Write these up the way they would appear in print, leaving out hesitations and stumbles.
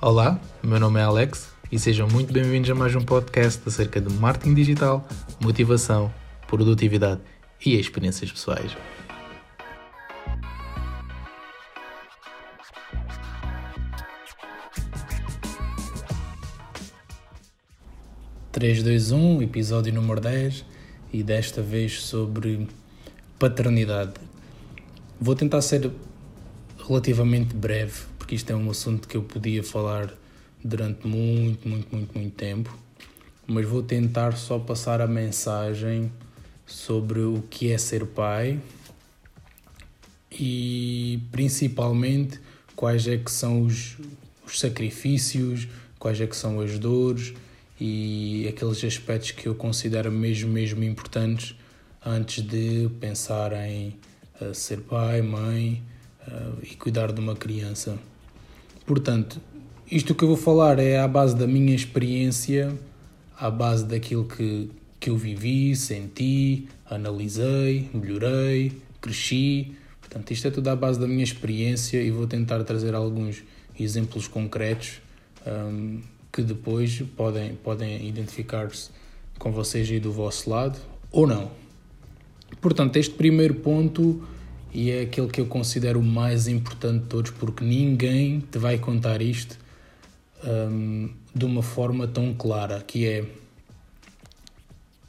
Olá, meu nome é Alex e sejam muito bem-vindos a mais um podcast acerca de marketing digital, motivação, produtividade e experiências pessoais. Episódio número 10 e desta vez sobre paternidade. Vou tentar ser relativamente breve, porque isto é um assunto que eu podia falar durante muito tempo, mas vou tentar só passar a mensagem sobre o que é ser pai e principalmente quais é que são os sacrifícios, quais é que são as dores e aqueles aspectos que eu considero mesmo importantes antes de pensar em ser pai, mãe e cuidar de uma criança. Portanto, isto que eu vou falar é à base da minha experiência, à base daquilo que eu vivi, senti, analisei, melhorei, cresci. Portanto, isto é tudo à base da minha experiência e vou tentar trazer alguns exemplos concretos que depois podem identificar-se com vocês aí do vosso lado, ou não. Portanto, este primeiro ponto... e é aquele que eu considero o mais importante de todos, porque ninguém te vai contar isto de uma forma tão clara, que é...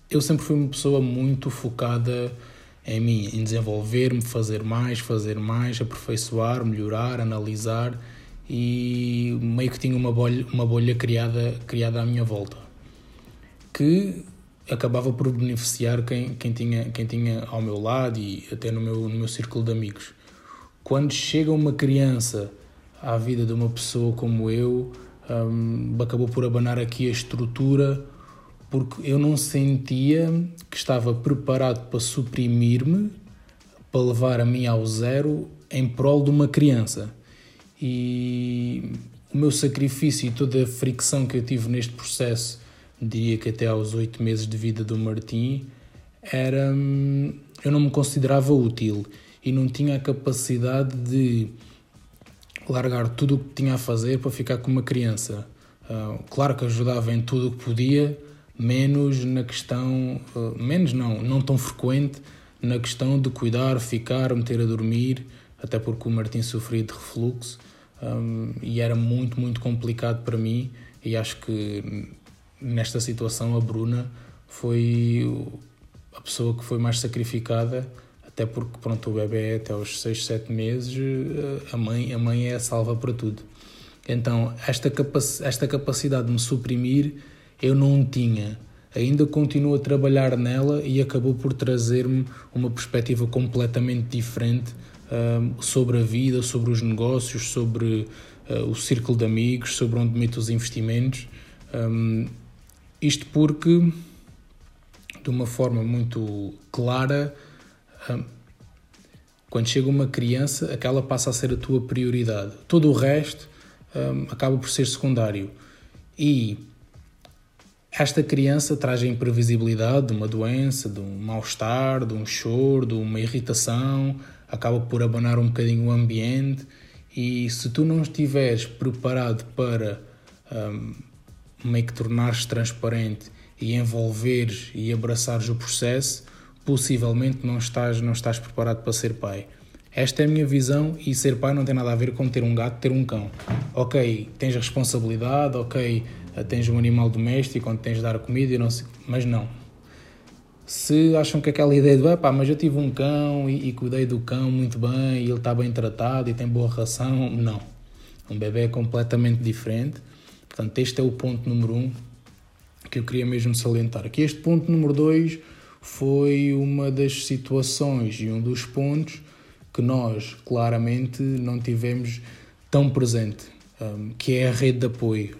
eu sempre fui uma pessoa muito focada em mim, em desenvolver-me, fazer mais, aperfeiçoar, melhorar, analisar, e meio que tinha uma bolha criada à minha volta, que acabava por beneficiar quem tinha ao meu lado e até no meu círculo de amigos. Quando chega uma criança à vida de uma pessoa como eu, acabou por abanar aqui a estrutura, porque eu não sentia que estava preparado para suprimir-me, para levar a mim ao zero em prol de uma criança. E o meu sacrifício e toda a fricção que eu tive neste processo, diria que até aos 8 meses de vida do Martim, eu não me considerava útil e não tinha a capacidade de largar tudo o que tinha a fazer para ficar com uma criança. Claro que ajudava em tudo o que podia, menos na questão... não tão frequente, na questão de cuidar, ficar, meter a dormir, até porque o Martim sofria de refluxo e era muito complicado para mim, e acho que... nesta situação a Bruna foi a pessoa que foi mais sacrificada, até porque pronto, o bebê até aos 6, 7 meses a mãe é a salva para tudo. Então esta capacidade de me suprimir eu não tinha, ainda continuo a trabalhar nela e acabou por trazer-me uma perspectiva completamente diferente sobre a vida, sobre os negócios, sobre o círculo de amigos, sobre onde meto os investimentos. Isto porque, de uma forma muito clara, quando chega uma criança, aquela passa a ser a tua prioridade. Todo o resto acaba por ser secundário. E esta criança traz a imprevisibilidade de uma doença, de um mal-estar, de um choro, de uma irritação, acaba por abanar um bocadinho o ambiente. E se tu não estiveres preparado para... meio que tornares transparente e envolveres e abraçares o processo, possivelmente não estás preparado para ser pai. Esta é a minha visão, e ser pai não tem nada a ver com ter um gato, ter um cão. Ok, tens responsabilidade, ok, tens um animal doméstico onde tens de dar comida, mas não. Se acham que aquela ideia de mas eu tive um cão e cuidei do cão muito bem e ele está bem tratado e tem boa ração, não. Um bebê é completamente diferente. Portanto, este é o ponto número 1 que eu queria mesmo salientar. Aqui este ponto número 2 foi uma das situações e um dos pontos que nós claramente não tivemos tão presente, que é a rede de apoio.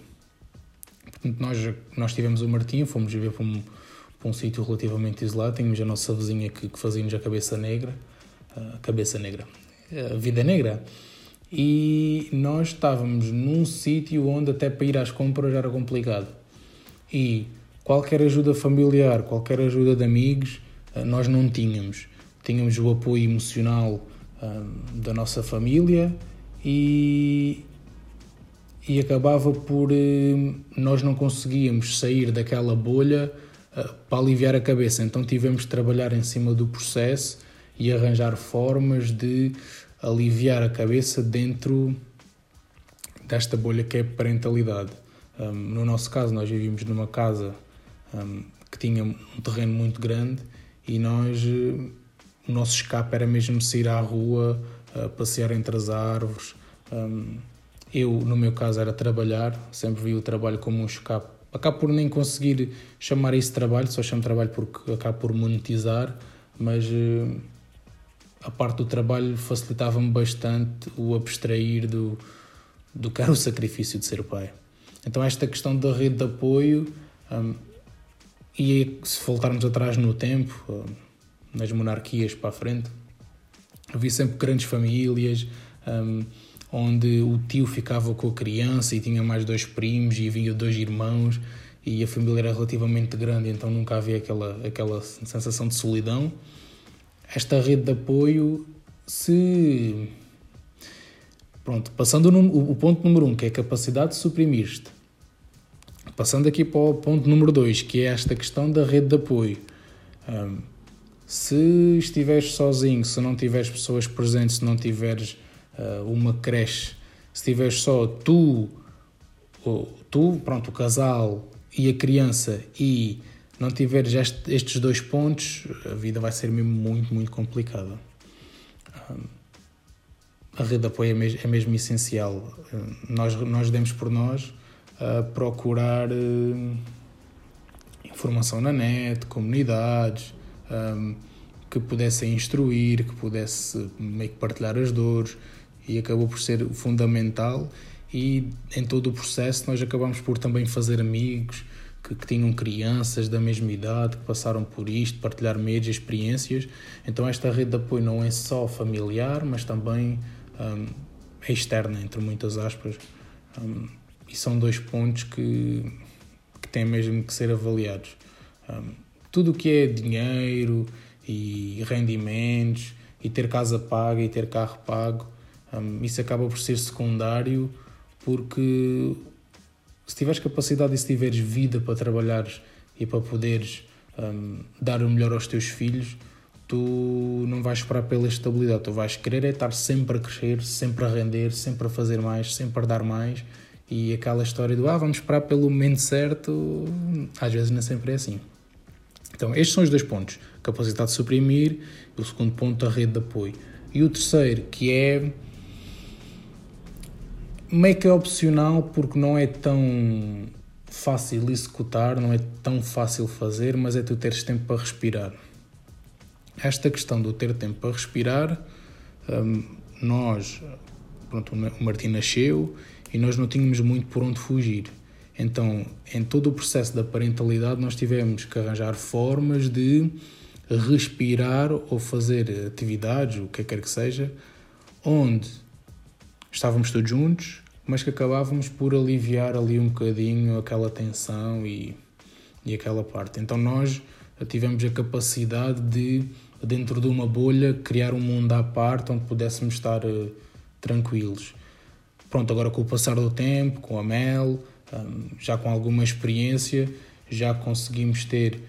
Portanto, nós tivemos o Martim, fomos viver para um sítio relativamente isolado, tínhamos a nossa vizinha que fazíamos a vida negra. E nós estávamos num sítio onde até para ir às compras era complicado. E qualquer ajuda familiar, qualquer ajuda de amigos, nós não tínhamos. Tínhamos o apoio emocional da nossa família e, e acabava por nós não conseguíamos sair daquela bolha para aliviar a cabeça. Então tivemos de trabalhar em cima do processo e arranjar formas de aliviar a cabeça dentro desta bolha que é a parentalidade. No nosso caso, nós vivíamos numa casa que tinha um terreno muito grande e o nosso escape era mesmo sair à rua, passear entre as árvores. Eu, no meu caso, era trabalhar, sempre vi o trabalho como um escape. Acabo por nem conseguir chamar isso de trabalho, só chamo trabalho porque acabo por monetizar, mas a parte do trabalho facilitava-me bastante o abstrair do caro sacrifício de ser pai. Então esta questão da rede de apoio, e se voltarmos atrás no tempo, nas monarquias para a frente, havia sempre grandes famílias, onde o tio ficava com a criança e tinha mais dois primos e havia dois irmãos e a família era relativamente grande, então nunca havia aquela sensação de solidão. Esta rede de apoio, passando o ponto número 1, que é a capacidade de suprimir-te, passando aqui para o ponto número 2, que é esta questão da rede de apoio. Se estiveres sozinho, se não tiveres pessoas presentes, se não tiveres uma creche, se tiveres só o casal e a criança e não tiveres estes dois pontos, a vida vai ser mesmo muito, muito complicada. A rede de apoio é mesmo essencial. Nós demos por nós a procurar informação na net, comunidades, que pudessem instruir, que pudesse meio que partilhar as dores, e acabou por ser fundamental. E em todo o processo nós acabamos por também fazer amigos que tinham crianças da mesma idade, que passaram por isto, partilhar medos e experiências. Então esta rede de apoio não é só familiar, mas também é externa, entre muitas aspas, e são dois pontos que têm mesmo que ser avaliados. Tudo o que é dinheiro e rendimentos, e ter casa paga, e ter carro pago, isso acaba por ser secundário, porque se tiveres capacidade e se tiveres vida para trabalhares e para poderes dar o melhor aos teus filhos, tu não vais esperar pela estabilidade, tu vais querer é estar sempre a crescer, sempre a render, sempre a fazer mais, sempre a dar mais, e aquela história do vamos esperar pelo momento certo, às vezes não sempre é assim. Então, estes são os dois pontos: capacidade de suprimir, o segundo ponto, a rede de apoio. E o terceiro, que é meio que é opcional, porque não é tão fácil executar, não é tão fácil fazer, mas é tu teres tempo para respirar. Esta questão do ter tempo para respirar, o Martim nasceu e nós não tínhamos muito por onde fugir. Então, em todo o processo da parentalidade, nós tivemos que arranjar formas de respirar ou fazer atividades, o que quer que seja, onde estávamos todos juntos, mas que acabávamos por aliviar ali um bocadinho aquela tensão e aquela parte. Então, nós tivemos a capacidade de, dentro de uma bolha, criar um mundo à parte onde pudéssemos estar tranquilos. Agora com o passar do tempo, com a Mel, já com alguma experiência, já conseguimos ter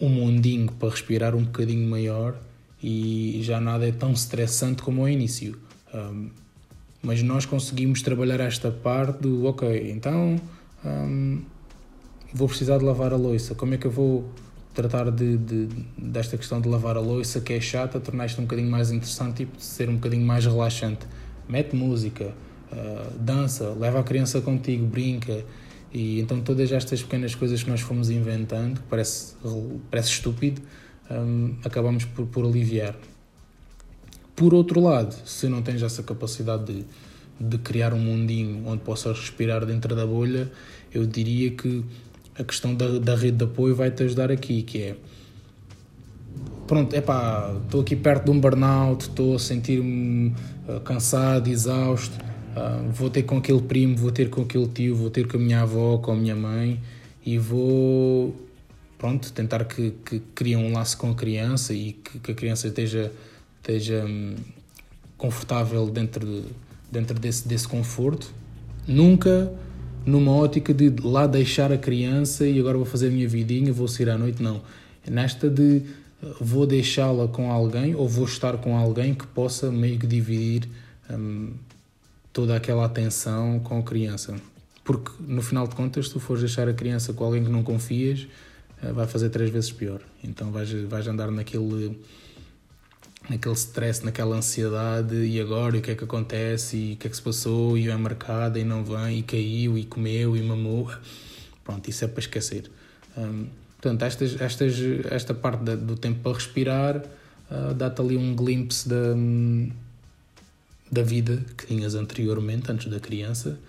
um mundinho para respirar um bocadinho maior e já nada é tão estressante como ao início. Mas nós conseguimos trabalhar esta parte do vou precisar de lavar a louça, como é que eu vou tratar desta questão de lavar a louça que é chata, tornar isto um bocadinho mais interessante e ser um bocadinho mais relaxante. Mete música, dança, leva a criança contigo, brinca. E então todas estas pequenas coisas que nós fomos inventando, que parece estúpido, acabamos por aliviar. Por outro lado, se não tens essa capacidade de criar um mundinho onde possas respirar dentro da bolha, eu diria que a questão da rede de apoio vai-te ajudar aqui, que é estou aqui perto de um burnout, estou a sentir-me cansado, exausto, vou ter com aquele primo, vou ter com aquele tio, vou ter com a minha avó, com a minha mãe, e vou tentar que crie um laço com a criança e que a criança esteja confortável dentro desse conforto. Nunca numa ótica de lá deixar a criança e agora vou fazer a minha vidinha, vou sair à noite, não. Nesta de vou deixá-la com alguém ou vou estar com alguém que possa meio que dividir toda aquela atenção com a criança. Porque, no final de contas, se tu fores deixar a criança com alguém que não confias, vai fazer 3 vezes pior. Então vais andar naquele stress, naquela ansiedade, e agora, e o que é que acontece, e o que é que se passou, e é marcada, e não vem, e caiu, e comeu, e mamou. Pronto, isso é para esquecer. Portanto, esta parte do tempo para respirar dá-te ali um glimpse da vida que tinhas anteriormente, antes da criança.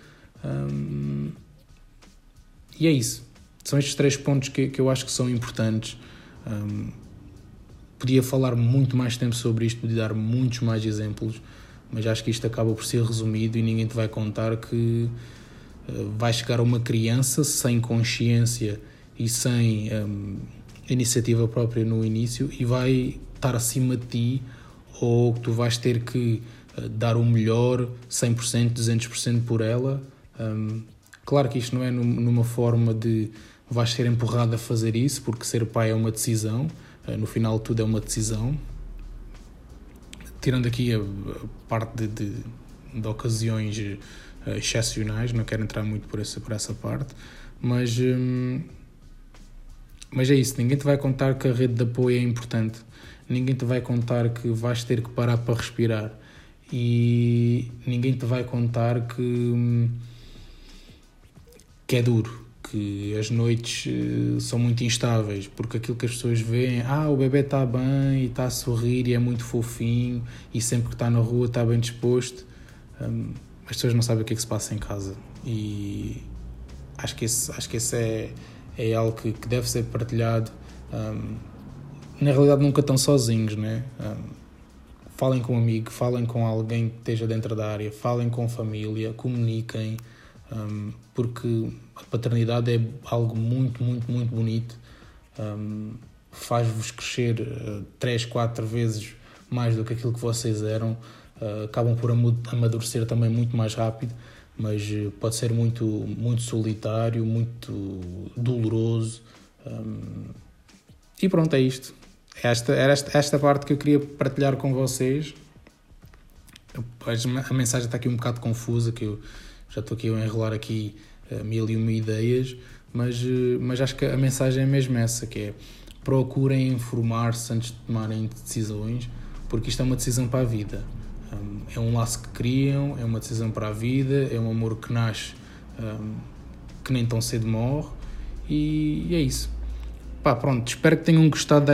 E é isso. São estes 3 pontos que eu acho que são importantes. Podia falar muito mais tempo sobre isto, podia dar muitos mais exemplos, mas acho que isto acaba por ser resumido e ninguém te vai contar que vai chegar uma criança sem consciência e sem iniciativa própria no início e vai estar acima de ti, ou que tu vais ter que dar o melhor 100%, 200% por ela. Claro que isto não é numa forma de vais ser empurrado a fazer isso, porque ser pai é uma decisão, no final tudo é uma decisão, tirando aqui a parte de ocasiões excepcionais, não quero entrar muito por essa parte, mas é isso, ninguém te vai contar que a rede de apoio é importante, ninguém te vai contar que vais ter que parar para respirar, e ninguém te vai contar que é duro, que as noites são muito instáveis, porque aquilo que as pessoas veem, o bebê está bem e está a sorrir e é muito fofinho e sempre que está na rua está bem disposto, as pessoas não sabem o que é que se passa em casa, e acho que esse é algo que deve ser partilhado. Na realidade nunca estão sozinhos, né? Falem com um amigo, falem com alguém que esteja dentro da área, falem com família, comuniquem, porque a paternidade é algo muito, muito, muito bonito, faz-vos crescer 3-4 vezes mais do que aquilo que vocês eram, acabam por amadurecer também muito mais rápido, mas pode ser muito, muito solitário, muito doloroso, e pronto, é isto. Era esta parte que eu queria partilhar com vocês. A mensagem está aqui um bocado confusa, que eu já estou aqui a enrolar aqui 1001 ideias, mas acho que a mensagem é mesmo essa, que é: procurem informar-se antes de tomarem decisões, porque isto é uma decisão para a vida, é um laço que criam, é uma decisão para a vida, é um amor que nasce, que nem tão cedo morre, e é isso. Pronto, espero que tenham gostado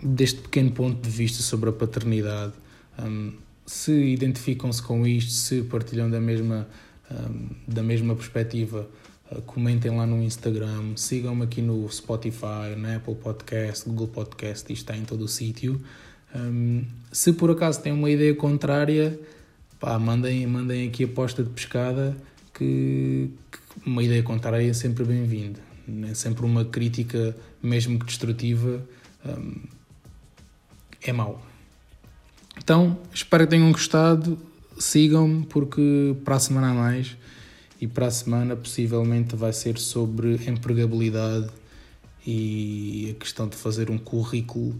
deste pequeno ponto de vista sobre a paternidade. Se identificam-se com isto, se partilham da mesma perspectiva, comentem lá no Instagram, sigam-me aqui no Spotify, na Apple Podcast, Google Podcast, isto está em todo o sítio. Se por acaso têm uma ideia contrária, mandem aqui a posta de pescada, que uma ideia contrária é sempre bem-vinda. É sempre uma crítica, mesmo que destrutiva, é mau. Então, espero que tenham gostado, sigam-me, porque para a semana há mais, e para a semana possivelmente vai ser sobre empregabilidade e a questão de fazer um currículo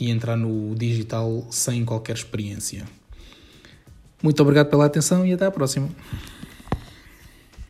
e entrar no digital sem qualquer experiência. Muito obrigado pela atenção e até à próxima.